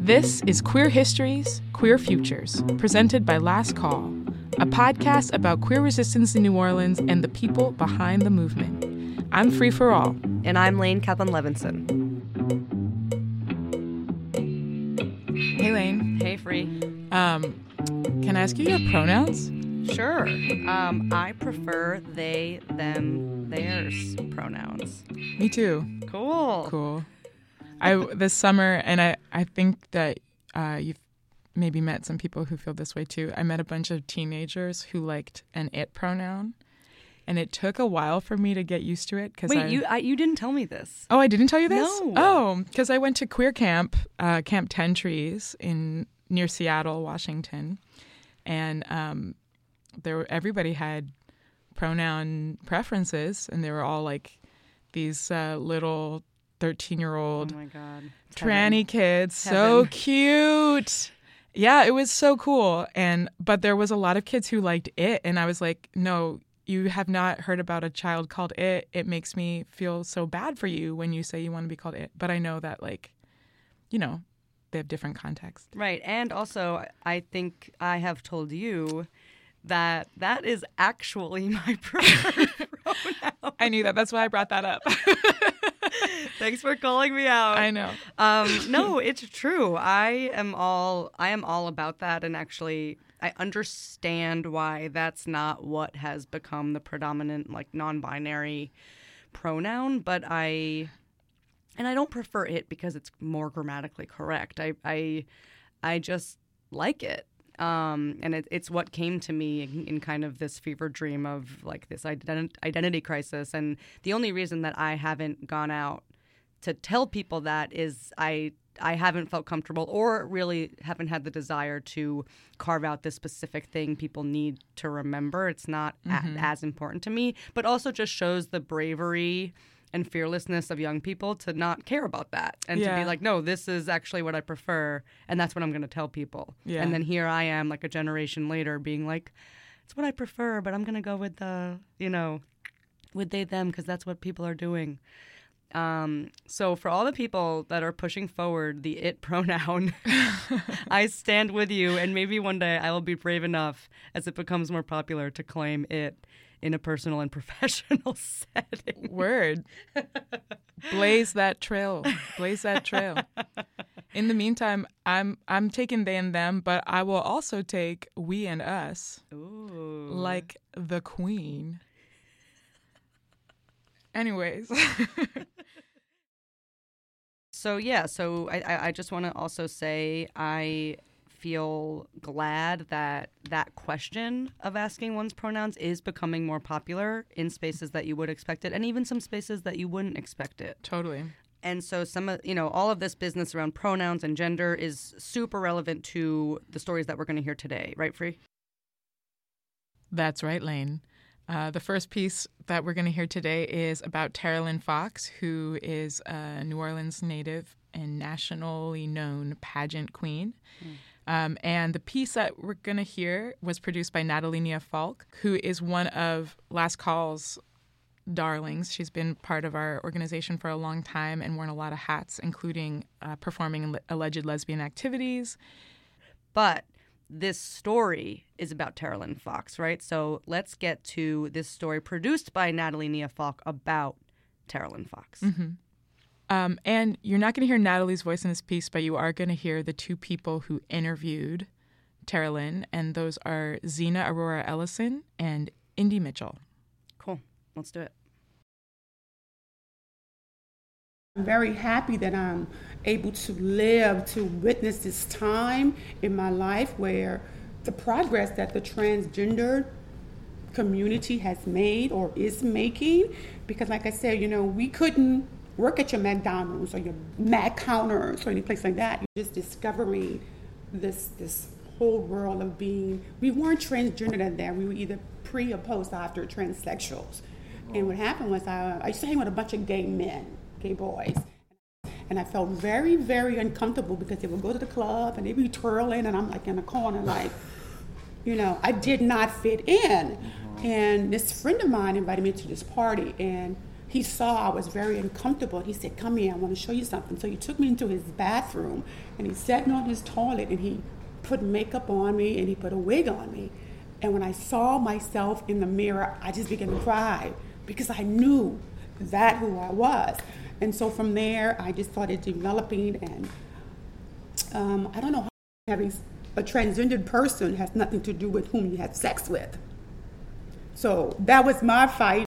This is Queer Histories, Queer Futures, presented by Last Call, a podcast about queer resistance in New Orleans and the people behind the movement. I'm Free For All. And I'm Lane Catherine Levinson. Hey, Lane. Hey, Free. Can I ask you your pronouns? Sure. I prefer they, them, theirs pronouns. Me too. Cool. This summer, I think that you've maybe met some people who feel this way too. I met a bunch of teenagers who liked an it pronoun. And it took a while for me to get used to it. Wait, you didn't tell me this. Oh, I didn't tell you this? No. Oh, because I went to queer camp, Camp Ten Trees near Seattle, Washington. And everybody had pronoun preferences, and they were all like these little 13-year-old tranny kids. Heaven. So cute. Yeah, it was so cool. But there was a lot of kids who liked it, and I was like, no, you have not heard about a child called it. It makes me feel so bad for you when you say you want to be called it. But I know that, like, you know, they have different contexts. Right. And also, I think I have told you that that is actually my preferred pronoun. I knew that. That's why I brought that up. Thanks for calling me out. I know. No, it's true. I am all about that, and actually I understand why that's not what has become the predominant, like, non-binary pronoun, but I don't prefer it because it's more grammatically correct. I just like it. And it's what came to me in kind of this fever dream of, like, this identity crisis. And the only reason that I haven't gone out to tell people that is I haven't felt comfortable or really haven't had the desire to carve out this specific thing people need to remember. It's not as important to me, but also just shows the bravery and fearlessness of young people to not care about that and to be like, no, this is actually what I prefer, and that's what I'm going to tell people. Yeah. And then here I am, like, a generation later being like, it's what I prefer, but I'm going to go with the, you know, with they, them, because that's what people are doing. So for all the people that are pushing forward the it pronoun, I stand with you, and maybe one day I will be brave enough as it becomes more popular to claim it in a personal and professional setting. Word. Blaze that trail. In the meantime, I'm taking they and them, but I will also take we and us. Ooh. Like the queen. Anyways. So I just want to also say I feel glad that that question of asking one's pronouns is becoming more popular in spaces that you would expect it, and even some spaces that you wouldn't expect it. Totally. And so all of this business around pronouns and gender is super relevant to the stories that we're going to hear today. Right, Free? That's right, Lane. The first piece that we're going to hear today is about Tara Lynn Fox, who is a New Orleans native and nationally known pageant queen. Mm. And the piece that we're going to hear was produced by Natalie Nia Falk, who is one of Last Call's darlings. She's been part of our organization for a long time and worn a lot of hats, including performing alleged lesbian activities. But this story is about Tara Lynn Fox, right? So let's get to this story produced by Natalie Nia Falk about Tara Lynn Fox. Mm-hmm. And you're not going to hear Natalie's voice in this piece, but you are going to hear the two people who interviewed Tara Lynn, and those are Zena Aurora Ellison and Indie Mitchell. Cool. Let's do it. I'm very happy that I'm able to live to witness this time in my life where the progress that the transgender community has made or is making, because, like I said, you know, we couldn't work at your McDonald's or your Mac counters or any place like that. You're just discovering this whole world of being. We weren't transgendered at that. We were either pre or post after transsexuals. And what happened was I used to hang with a bunch of gay men. Boys, and I felt very, very uncomfortable because they would go to the club and they'd be twirling, and I'm like in the corner, like, you know, I did not fit in. And this friend of mine invited me to this party, and he saw I was very uncomfortable. He said, come here, I want to show you something. So he took me into his bathroom, and he sat me on his toilet, and he put makeup on me, and he put a wig on me. And when I saw myself in the mirror, I just began to cry because I knew that who I was. And so from there, I just started developing, and I don't know how having a transgendered person has nothing to do with whom you had sex with. So that was my fight.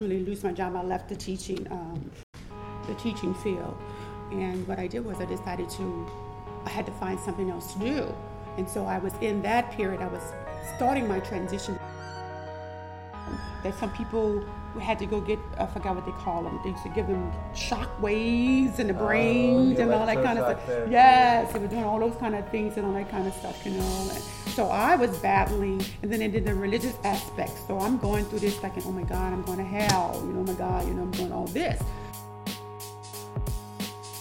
I really lose my job. I left the teaching field, and what I did was I had to find something else to do, and so I was in that period. I was starting my transition. That some people had to go get, I forgot what they call them. They used to give them shock waves in the brain and all that kind of stuff. Therapy. Yes, they were doing all those kind of things and all that kind of stuff, you know. And so I was battling, and then they did the religious aspect. So I'm going through this like, oh my God, I'm going to hell. You know, oh my God, you know, I'm doing all this.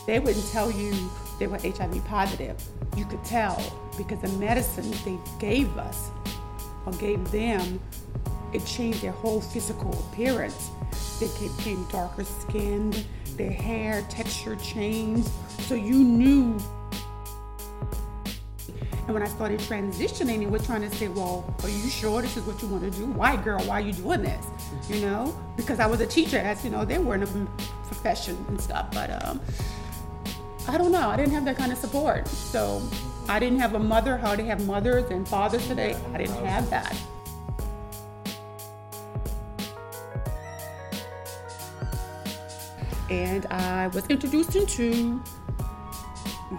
They wouldn't tell you they were HIV positive. You could tell because the medicine they gave us or gave them, it changed their whole physical appearance. They became darker skinned, their hair texture changed, so you knew. And when I started transitioning, they were trying to say, well, are you sure this is what you want to do? White girl, why are you doing this? You know, because I was a teacher, as you know, they were in a profession and stuff, but I don't know, I didn't have that kind of support. So I didn't have a mother, how they have mothers and fathers today, I didn't have that. And I was introduced into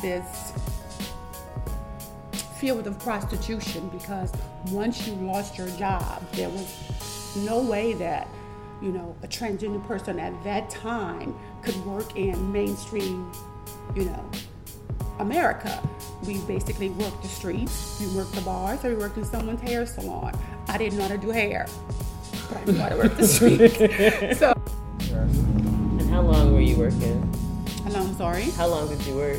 this field of prostitution because once you lost your job, there was no way that, you know, a transgender person at that time could work in mainstream, you know, America. We basically worked the streets, we worked the bars, or we worked in someone's hair salon. I didn't know how to do hair, but I knew how to work the streets. So. How long were you working? How long did you work?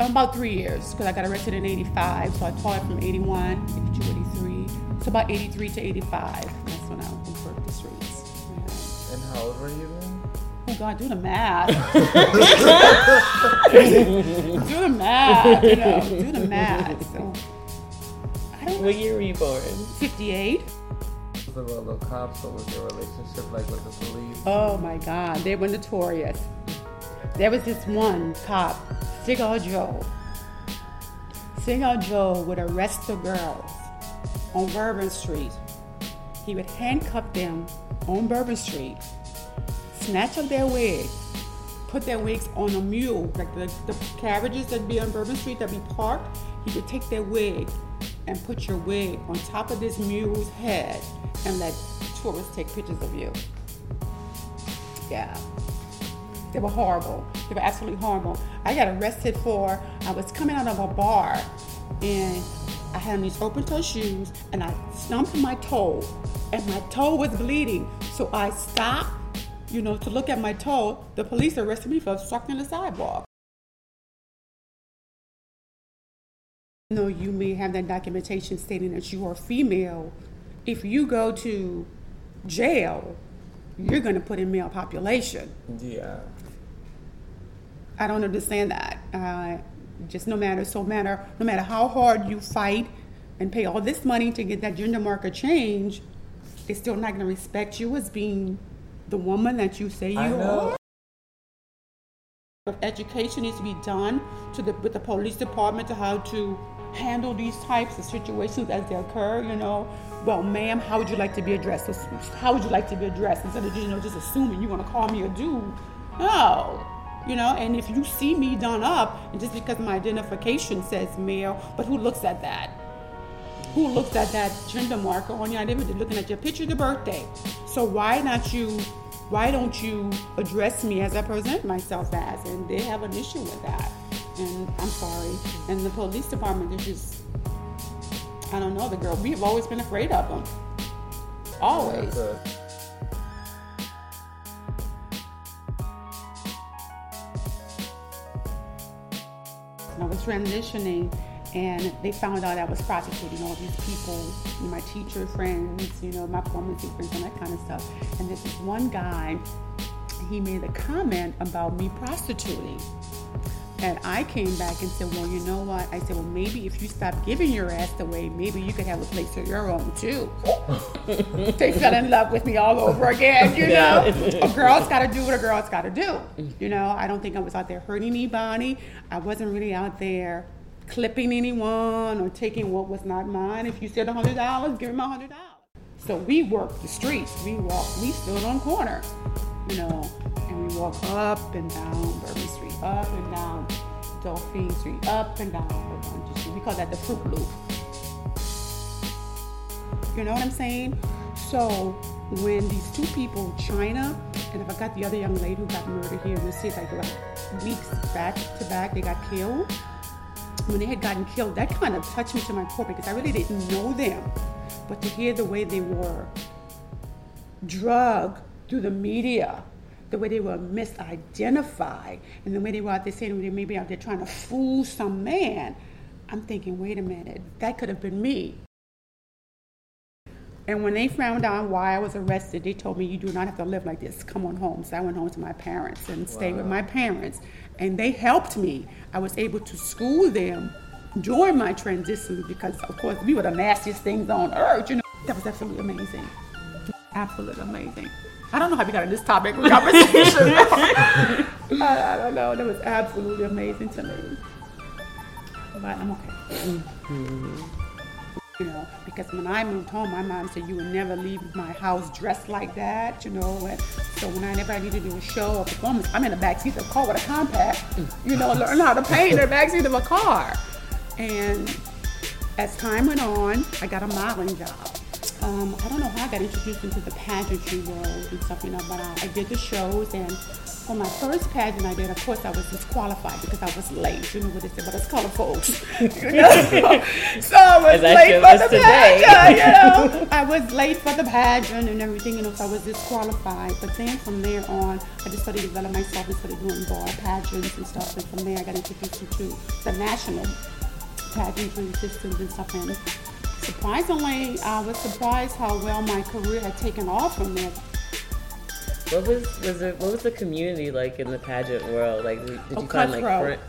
About 3 years, because I got arrested in 85, so I taught from 81, 82, 83. So about 83 to 85, that's when I worked the streets. Yeah. And how old were you then? Oh God, do the math. do the math. So, I don't know. What year were you born? 58. The role of cops, what was your relationship like with the police? Oh my God, they were notorious. There was this one cop, Cigar Joe. Cigar Joe would arrest the girls on Bourbon Street. He would handcuff them on Bourbon Street, snatch up their wigs, put their wigs on a mule, like the carriages that'd be on Bourbon Street that'd be parked. He would take their wig and put your wig on top of this mule's head and let tourists take pictures of you. Yeah, they were horrible. They were absolutely horrible. I got arrested for, I was coming out of a bar and I had on these open toe shoes and I stomped my toe and my toe was bleeding. So I stopped, you know, to look at my toe. The police arrested me for obstructing the sidewalk. No, you may have that documentation stating that you are female. If you go to jail, you're going to put in male population. Yeah. I don't understand that. Just no matter how hard you fight and pay all this money to get that gender marker change, it's still not going to respect you as being the woman that you say you are. Education needs to be done with the police department to how to handle these types of situations as they occur, you know. Well, ma'am, how would you like to be addressed? How would you like to be addressed? Instead of, you know, just assuming you want to call me a dude. No, you know, and if you see me done up, and just because my identification says male, but who looks at that? Who looks at that gender marker on your identity? They're looking at your picture, your birthday. So why don't you address me as I present myself as? And they have an issue with that. And I'm sorry. And the police department is just, I don't know, the girl. We've always been afraid of them. Always. Yeah, and I was transitioning And they found out I was prosecuting all these people, my teacher friends, my former friends and that kind of stuff. And this is one guy, he made a comment about me prostituting. And I came back and said, well, you know what? I said, well, maybe if you stop giving your ass away, maybe you could have a place of your own, too. They fell in love with me all over again, A girl's got to do what a girl's got to do. I don't think I was out there hurting anybody. I wasn't really out there clipping anyone or taking what was not mine. If you said $100, give him $100. So we worked the streets. We stood on corner, and we walked up and down Burberry Street, up and down Dolphin Street, up and down Burbank Street. We call that the Fruit Loop. You know what I'm saying? So when these two people, China, and I forgot the other young lady who got murdered here in the city, like weeks back to back, they got killed. When they had gotten killed, that kind of touched me to my core because I really didn't know them. But to hear the way they were drugged through the media, the way they were misidentified, and the way they were out there saying they may be out there trying to fool some man, I'm thinking, wait a minute, that could have been me. And when they found out why I was arrested, they told me, you do not have to live like this. Come on home. So I went home to my parents and stayed with my parents. And they helped me. I was able to school them during my transition because, of course, we were the nastiest things on earth. That was absolutely amazing. Absolutely amazing. I don't know how we got in this topic of conversation. I don't know. That was absolutely amazing to me. But I'm okay. Mm-hmm. Because when I moved home, my mom said, you would never leave my house dressed like that, And so whenever I needed to do a show or performance, I'm in the backseat of a car with a compact, learn how to paint in the backseat of a car. And as time went on, I got a modeling job. I don't know how I got introduced into the pageantry world and stuff, but I did the shows, and for my first pageant I did, of course, I was disqualified because I was late. You know what they said, but it's color folks. So I was late for the pageant, I was late for the pageant and everything, so I was disqualified. But then from there on, I just started developing myself and started doing bar pageants and stuff. And from there, I got introduced into the national pageantry systems and stuff. And surprisingly, I was surprised how well my career had taken off from there. What was the community like in the pageant world? Like, did you find cutthroat.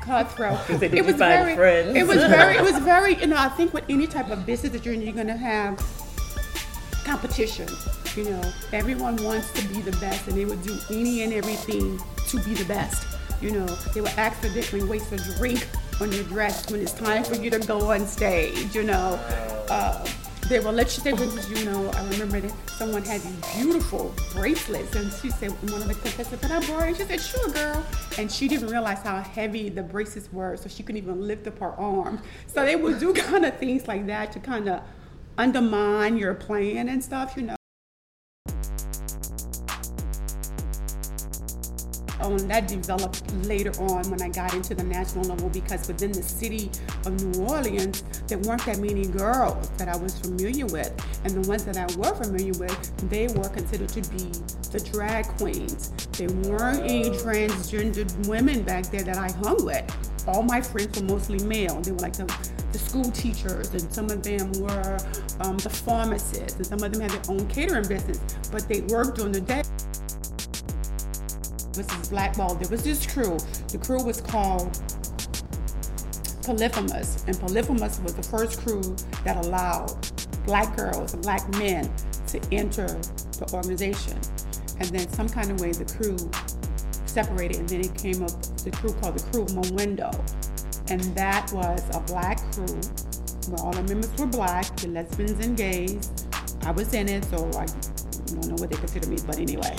Cutthroat. It was very friends. It was very. I think with any type of business that you're in, you're gonna have competition. Everyone wants to be the best, and they would do any and everything to be the best. They would accidentally waste a drink on your dress when it's time for you to go on stage. They will let you, I remember that someone had these beautiful bracelets, and she said, one of the contestants, can I borrow? And she said, sure, girl. And she didn't realize how heavy the bracelets were, so she couldn't even lift up her arm. So they would do kind of things like that to kind of undermine your plan and stuff, That developed later on when I got into the national level, because within the city of New Orleans, there weren't that many girls that I was familiar with. And the ones that I were familiar with, they were considered to be the drag queens. There weren't any transgendered women back there that I hung with. All my friends were mostly male. They were like the school teachers, and some of them were the pharmacists, and some of them had their own catering business, but they worked during the day. This is blackball. There was this crew. The crew was called Polyphemus, and Polyphemus was the first crew that allowed black girls and black men to enter the organization. And then some kind of way the crew separated, and then it came up, the crew called the Crew Moendo, and that was a black crew where all the members were black, the lesbians and gays. I was in it, so I don't know what they consider me, but anyway.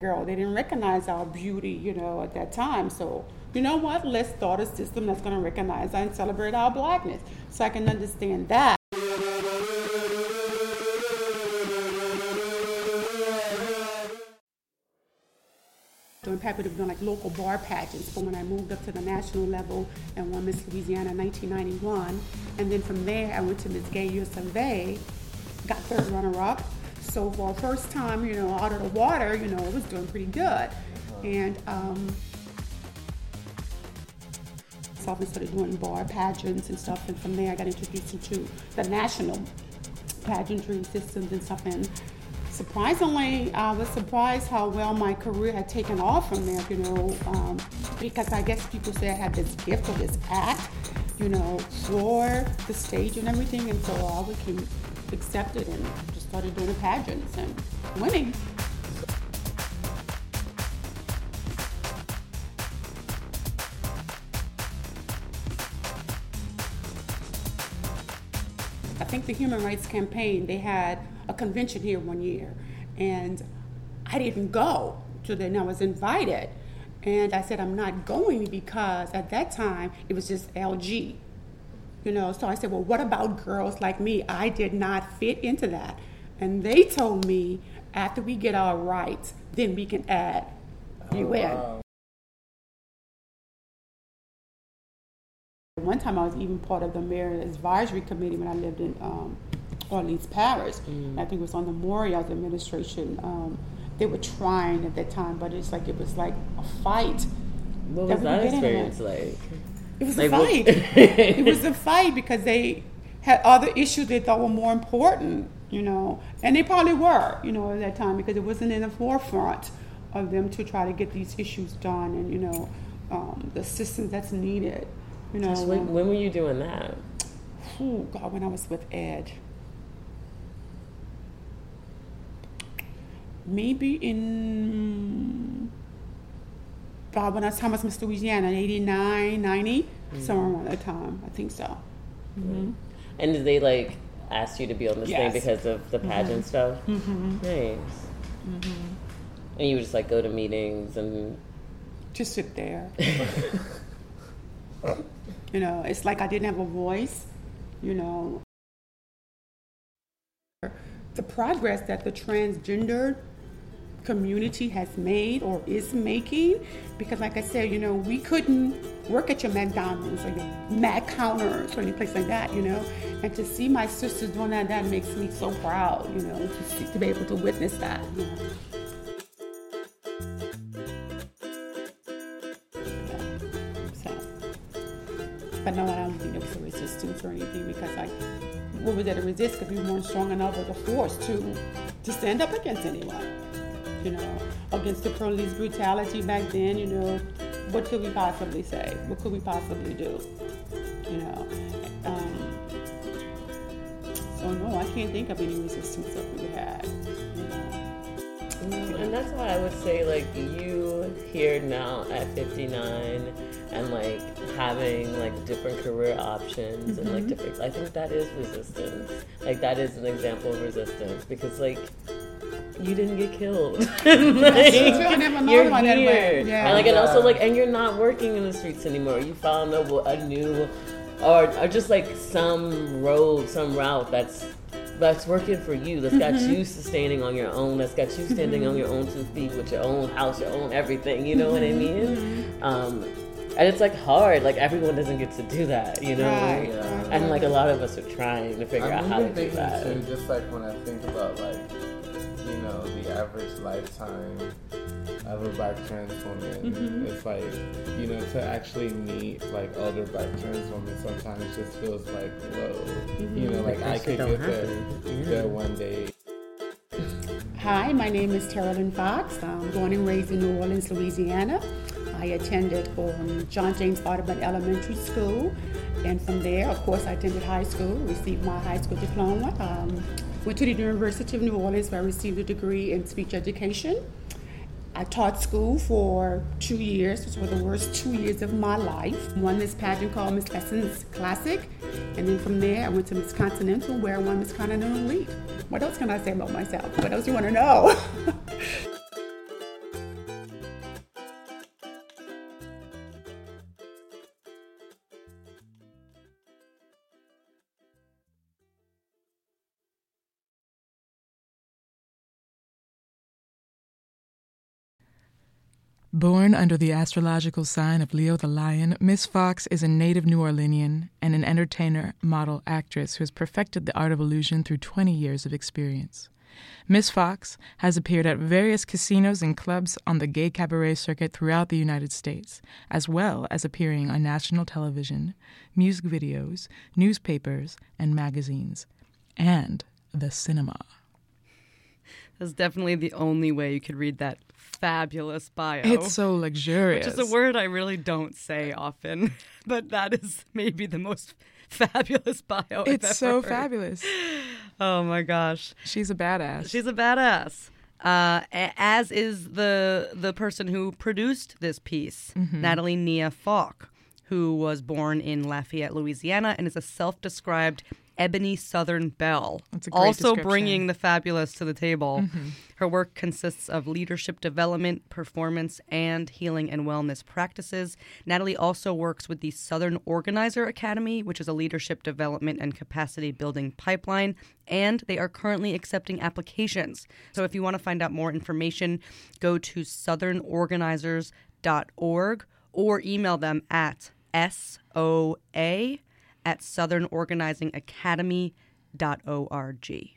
Girl, they didn't recognize our beauty, at that time. So, you know what? Let's start a system that's going to recognize and celebrate our blackness. So I can understand that. Doing people doing like local bar pageants. But when I moved up to the national level and won Miss Louisiana in 1991, and then from there I went to Miss Gay USA Bay, got third runner up. So for the first time, out of the water, I was doing pretty good. and so I started doing bar pageants and stuff, and from there I got introduced to the national pageantry systems and stuff, and surprisingly, I was surprised how well my career had taken off from there, you know, because I guess people say I had this gift or this act, you know, for the stage and everything, and so I became accepted and just started doing the pageants and winning. I think the Human Rights Campaign, they had a convention here one year, and I didn't go to them. I was invited, and I said I'm not going because at that time it was just LG, you know. So I said, well, what about girls like me? I did not fit into that, and they told me after we get our rights, then we can add you in. Wow. One time I was even part of the mayor advisory committee when I lived in Orleans Parish. Mm. I think it was on the Morial administration. They were trying at that time, but it's like it was like a fight. What was that experience like? It was like, a fight. It was a fight because they had other issues they thought were more important, you know, and they probably were, you know, at that time because it wasn't in the forefront of them to try to get these issues done and, you know, the assistance that's needed. You know, gosh, when were you doing that? Oh God, when I was with Ed. Maybe in about when I was talking about Miss Louisiana, 89, 90, mm-hmm. somewhere around that time. I think so. Mm-hmm. And did they like ask you to be on this thing because of the pageant mm-hmm. stuff? Mm-hmm. Nice. Mm-hmm. And you would just like go to meetings and just sit there. You know, it's like I didn't have a voice, you know. The progress that the transgendered community has made or is making, because like I said, you know, we couldn't work at your McDonald's or your Mac counters or any place like that, you know, and to see my sisters doing that, that makes me so proud, you know, to be able to witness that, you know. But no, I don't think there was a resistance or anything because like, what was there to resist? Because we weren't strong enough as a force to stand up against anyone, you know, against the police brutality back then, you know. What could we possibly say? What could we possibly do? You know. So no, I can't think of any resistance that we had. You know? And that's why I would say like you here now at 59. And like having like different career options mm-hmm. and like different, I think that is resistance. Like that is an example of resistance because like you didn't get killed. Like, you're here. Yeah. And like and also like and you're not working in the streets anymore. You found a new or just like some road, some route that's working for you, that's mm-hmm. got you sustaining on your own, that's got you standing mm-hmm. on your own 2 feet with your own house, your own everything, you know mm-hmm. what I mean? Mm-hmm. And it's like hard, like everyone doesn't get to do that, you know? Right. Yeah. And like a lot of us are trying to figure out how to do that. Too, just like when I think about like, you know, the average lifetime of a black trans woman, mm-hmm. it's like, you know, to actually meet like other black trans women sometimes just feels like, whoa, mm-hmm. you know, like I could get there one day. Hi, my name is Tara Lynn Fox. I'm born and raised in New Orleans, Louisiana. I attended John James Audubon Elementary School, and from there, of course, I attended high school, received my high school diploma, went to the University of New Orleans where I received a degree in speech education. I taught school for 2 years, which were the worst 2 years of my life. Won this pageant called Miss Essence Classic, and then from there, I went to Miss Continental where I won Miss Continental Elite. What else can I say about myself? What else do you want to know? Born under the astrological sign of Leo the Lion, Miss Fox is a native New Orleanian and an entertainer, model, actress who has perfected the art of illusion through 20 years of experience. Miss Fox has appeared at various casinos and clubs on the gay cabaret circuit throughout the United States, as well as appearing on national television, music videos, newspapers, and magazines, and the cinema. That's definitely the only way you could read that fabulous bio. It's so luxurious. Which is a word I really don't say often, but that is maybe the most fabulous bio I've so heard. Fabulous. Oh my gosh. She's a badass. She's a badass. As is the person who produced this piece, Natalie Nia Falk, who was born in Lafayette, Louisiana, and is a self-described ebony Southern belle, also bringing the fabulous to the table. Her work consists of leadership development, performance, and healing and wellness practices. Natalie also works with the Southern Organizer Academy, which is a leadership development and capacity building pipeline, and they are currently accepting applications. So if you want to find out more information, go to southernorganizers.org or email them at soa@southernorganizingacademy.org.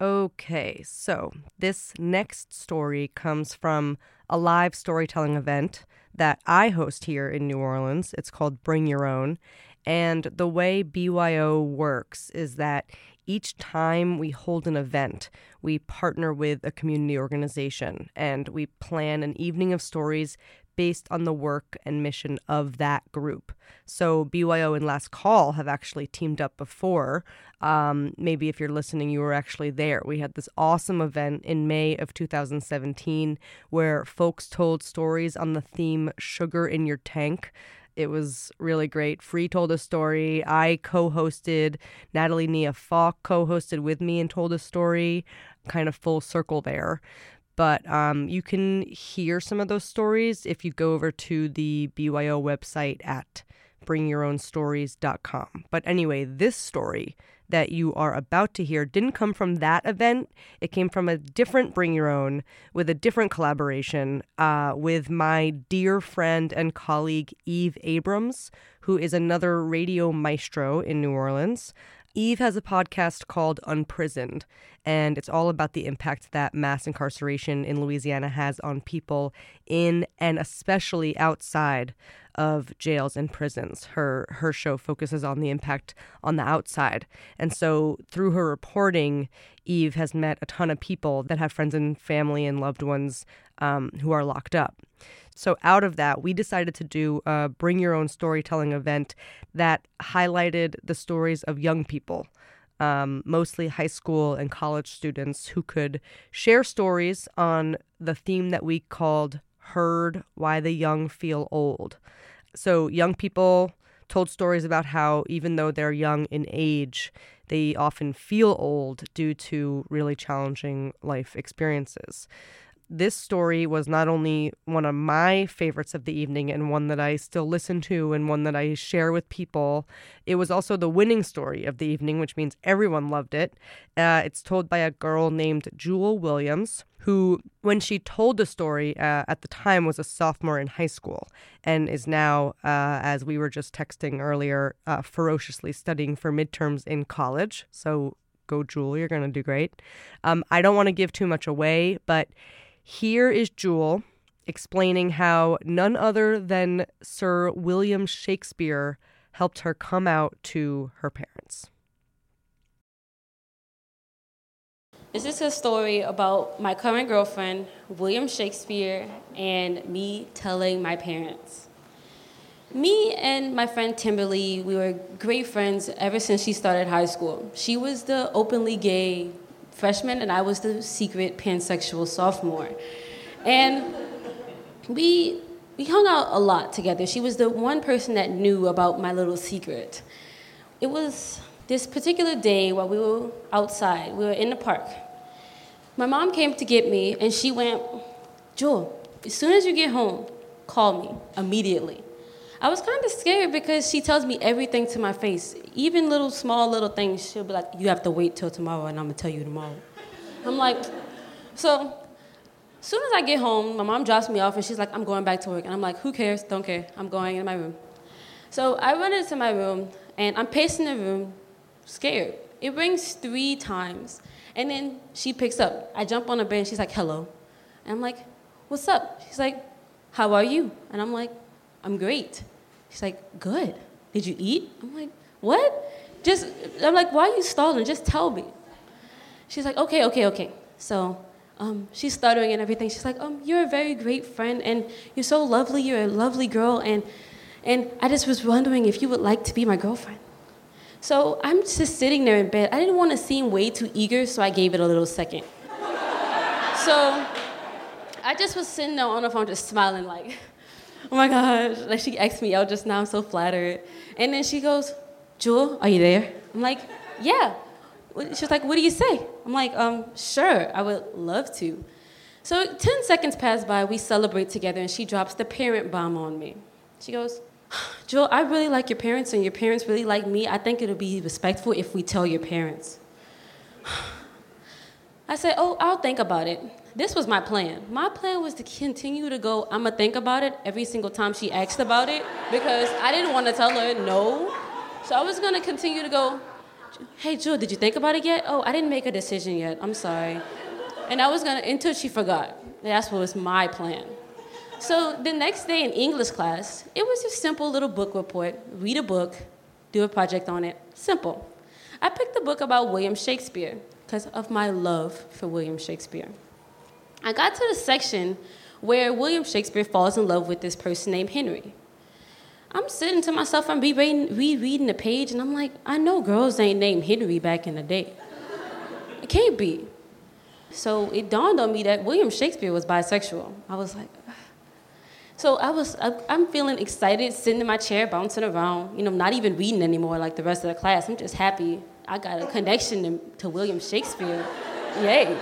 Okay, so this next story comes from a live storytelling event that I host here in New Orleans. It's called Bring Your Own. And the way BYO works is that each time we hold an event, we partner with a community organization and we plan an evening of stories based on the work and mission of that group. So BYO and Last Call have actually teamed up before. Maybe if you're listening, you were actually there. We had this awesome event in May of 2017 where folks told stories on the theme Sugar in Your Tank. It was really great. Free told a story. I co-hosted. Natalie Nia Falk co-hosted with me and told a story. Kind of full circle there. But you can hear some of those stories if you go over to the BYO website at bringyourownstories.com. But anyway, this story that you are about to hear didn't come from that event. It came from a different Bring Your Own with a different collaboration with my dear friend and colleague Eve Abrams, who is another radio maestro in New Orleans. Eve has a podcast called Unprisoned, and it's all about the impact that mass incarceration in Louisiana has on people in and especially outside of jails and prisons. Her show focuses on the impact on the outside. And so through her reporting, Eve has met a ton of people that have friends and family and loved ones who are locked up. So out of that, we decided to do a Bring Your Own storytelling event that highlighted the stories of young people, mostly high school and college students, who could share stories on the theme that we called Heard, Why the Young Feel Old. So young people told stories about how even though they're young in age, they often feel old due to really challenging life experiences. This story was not only one of my favorites of the evening and one that I still listen to and one that I share with people, it was also the winning story of the evening, which means everyone loved it. It's told by a girl named Jewel Williams, who, when she told the story at the time, was a sophomore in high school and is now, as we were just texting earlier, ferociously studying for midterms in college. So go, Jewel, you're going to do great. I don't want to give too much away, but here is Jewel explaining how none other than Sir William Shakespeare helped her come out to her parents. This is a story about my current girlfriend, William Shakespeare, and me telling my parents. Me and my friend Timberly, we were great friends ever since she started high school. She was the openly gay freshman, and I was the secret pansexual sophomore. And we hung out a lot together. She was the one person that knew about my little secret. It was this particular day while we were outside. We were in the park. My mom came to get me, and she went, "Jewel, as soon as you get home, call me immediately." I was kind of scared because she tells me everything to my face. Even small little things, she'll be like, "You have to wait till tomorrow and I'm gonna tell you tomorrow." I'm like, so as soon as I get home, my mom drops me off and she's like, "I'm going back to work." And I'm like, who cares? Don't care. I'm going in my room. So I run into my room and I'm pacing the room, scared. It rings 3 times. And then she picks up. I jump on her bed and she's like, hello. And I'm like, what's up? She's like, how are you? And I'm like, I'm great. She's like, good. Did you eat? I'm like, what? I'm like, why are you stalling? Just tell me. She's like, okay. So she's stuttering and everything. She's like, you're a very great friend, and you're so lovely. You're a lovely girl, and I just was wondering if you would like to be my girlfriend. So I'm just sitting there in bed. I didn't want to seem way too eager, so I gave it a little second. So I just was sitting there on the phone just smiling like, oh my gosh. Like she asked me out just now. I'm so flattered. And then she goes, Jewel, are you there? I'm like, yeah. She was like, what do you say? I'm like, sure, I would love to. So 10 seconds pass by, we celebrate together, and she drops the parent bomb on me. She goes, Jewel, I really like your parents, and your parents really like me. I think it'll be respectful if we tell your parents. I said, oh, I'll think about it. This was my plan. My plan was to continue to go, I'ma think about it, every single time she asked about it, because I didn't want to tell her no. So I was going to continue to go, hey, Jewel, did you think about it yet? Oh, I didn't make a decision yet. I'm sorry. And I was going to, until she forgot. That's what was my plan. So the next day in English class, it was a simple little book report. Read a book, do a project on it. Simple. I picked a book about William Shakespeare because of my love for William Shakespeare. I got to the section where William Shakespeare falls in love with this person named Henry. I'm sitting to myself, I'm rereading the page, and I'm like, I know girls ain't named Henry back in the day. It can't be. So it dawned on me that William Shakespeare was bisexual. I was like, ugh. So I'm feeling excited, sitting in my chair, bouncing around, not even reading anymore like the rest of the class. I'm just happy I got a connection to William Shakespeare. Yay.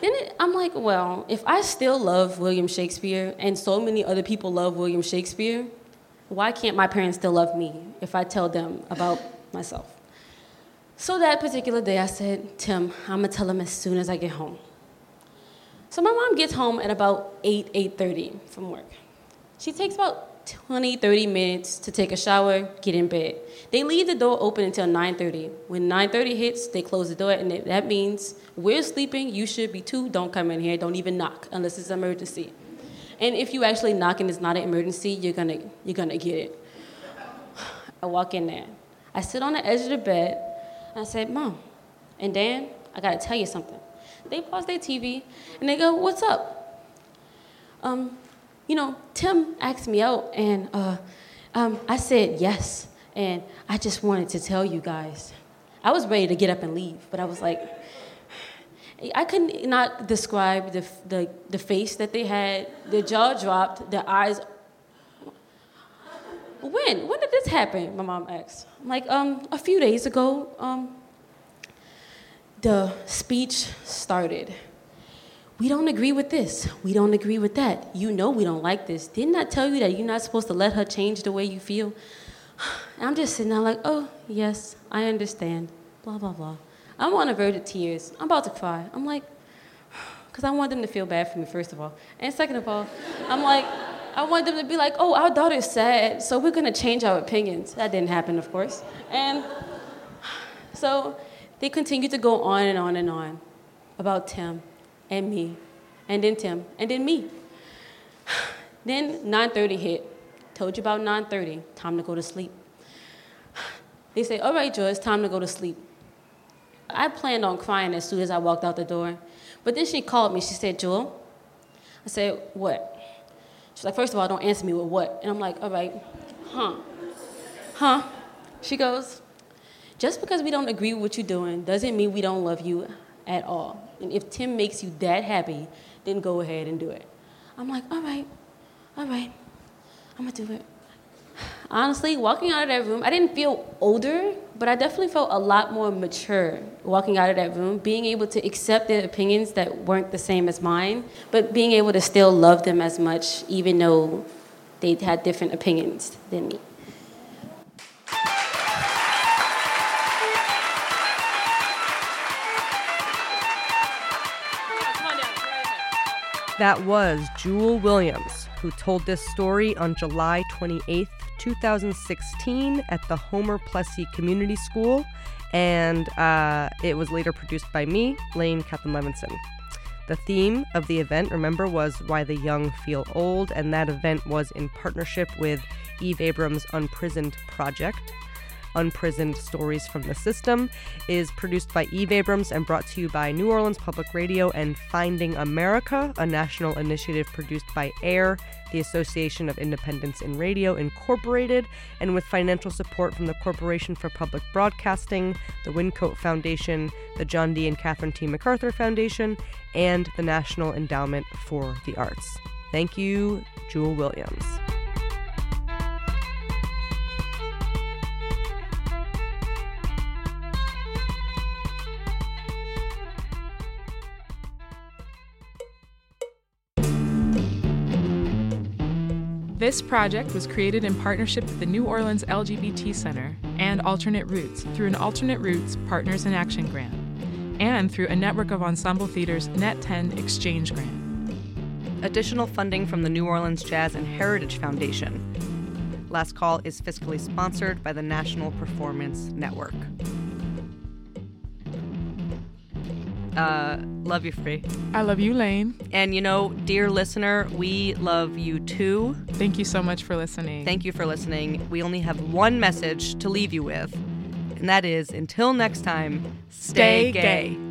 Then I'm like, well, if I still love William Shakespeare and so many other people love William Shakespeare, why can't my parents still love me if I tell them about myself? So that particular day, I said, Tim, I'm going to tell him as soon as I get home. So my mom gets home at about 8:30 from work. She takes about 20-30 minutes to take a shower, get in bed. They leave the door open until 9:30. When 9:30 hits, they close the door, and that means we're sleeping, you should be too, don't come in here, don't even knock unless it's an emergency. And if you actually knock and it's not an emergency, you're gonna get it. I walk in there. I sit on the edge of the bed, and I said, Mom and Dan, I gotta tell you something. They pause their TV, and they go, what's up? Tim asked me out, and I said yes, and I just wanted to tell you guys. I was ready to get up and leave, but I was like, I could not describe the face that they had. Their jaw dropped, their eyes. When did this happen? My mom asked. I'm like, a few days ago, the speech started. We don't agree with this. We don't agree with that. You know we don't like this. Didn't I tell you that you're not supposed to let her change the way you feel? I'm just sitting there like, oh, yes, I understand, blah, blah, blah. I'm on the verge of tears. I'm about to cry. I'm like, because I want them to feel bad for me, first of all. And second of all, I'm like, I want them to be like, oh, our daughter's sad, so we're going to change our opinions. That didn't happen, of course. And so they continued to go on and on and on about Tim and me, and then Tim, and then me. Then 9:30 hit. Told you about 9:30. Time to go to sleep. They say, all right, Joy, it's time to go to sleep. I planned on crying as soon as I walked out the door. But then she called me. She said, Jewel. I said, what? She's like, first of all, don't answer me with what. And I'm like, all right, huh. She goes, just because we don't agree with what you're doing doesn't mean we don't love you at all. And if Tim makes you that happy, then go ahead and do it. I'm like, all right, I'm going to do it. Honestly, walking out of that room, I didn't feel older, but I definitely felt a lot more mature walking out of that room, being able to accept their opinions that weren't the same as mine, but being able to still love them as much, even though they had different opinions than me. That was Jewel Williams, who told this story on July 28th, 2016 at the Homer Plessy Community School and it was later produced by me, Lane Catherine Levinson. The theme of the event, remember, was Why the Young Feel Old, and that event was in partnership with Eve Abrams' Unprisoned project. Unprisoned Stories from the System is produced by Eve Abrams and brought to you by New Orleans Public Radio and Finding America, a national initiative produced by AIR, the Association of Independence in Radio, Incorporated, and with financial support from the Corporation for Public Broadcasting, the Wincoate Foundation, the John D. and Catherine T. MacArthur Foundation, and the National Endowment for the Arts. Thank you, Jewel Williams. This project was created in partnership with the New Orleans LGBT Center and Alternate Roots through an Alternate Roots Partners in Action grant and through a network of Ensemble Theater's Net 10 Exchange grant. Additional funding from the New Orleans Jazz and Heritage Foundation. Last Call is fiscally sponsored by the National Performance Network. Love you, Free. I love you, Lane. And, you know, dear listener, we love you, too. Thank you so much for listening. Thank you for listening. We only have one message to leave you with, and that is, until next time, stay gay.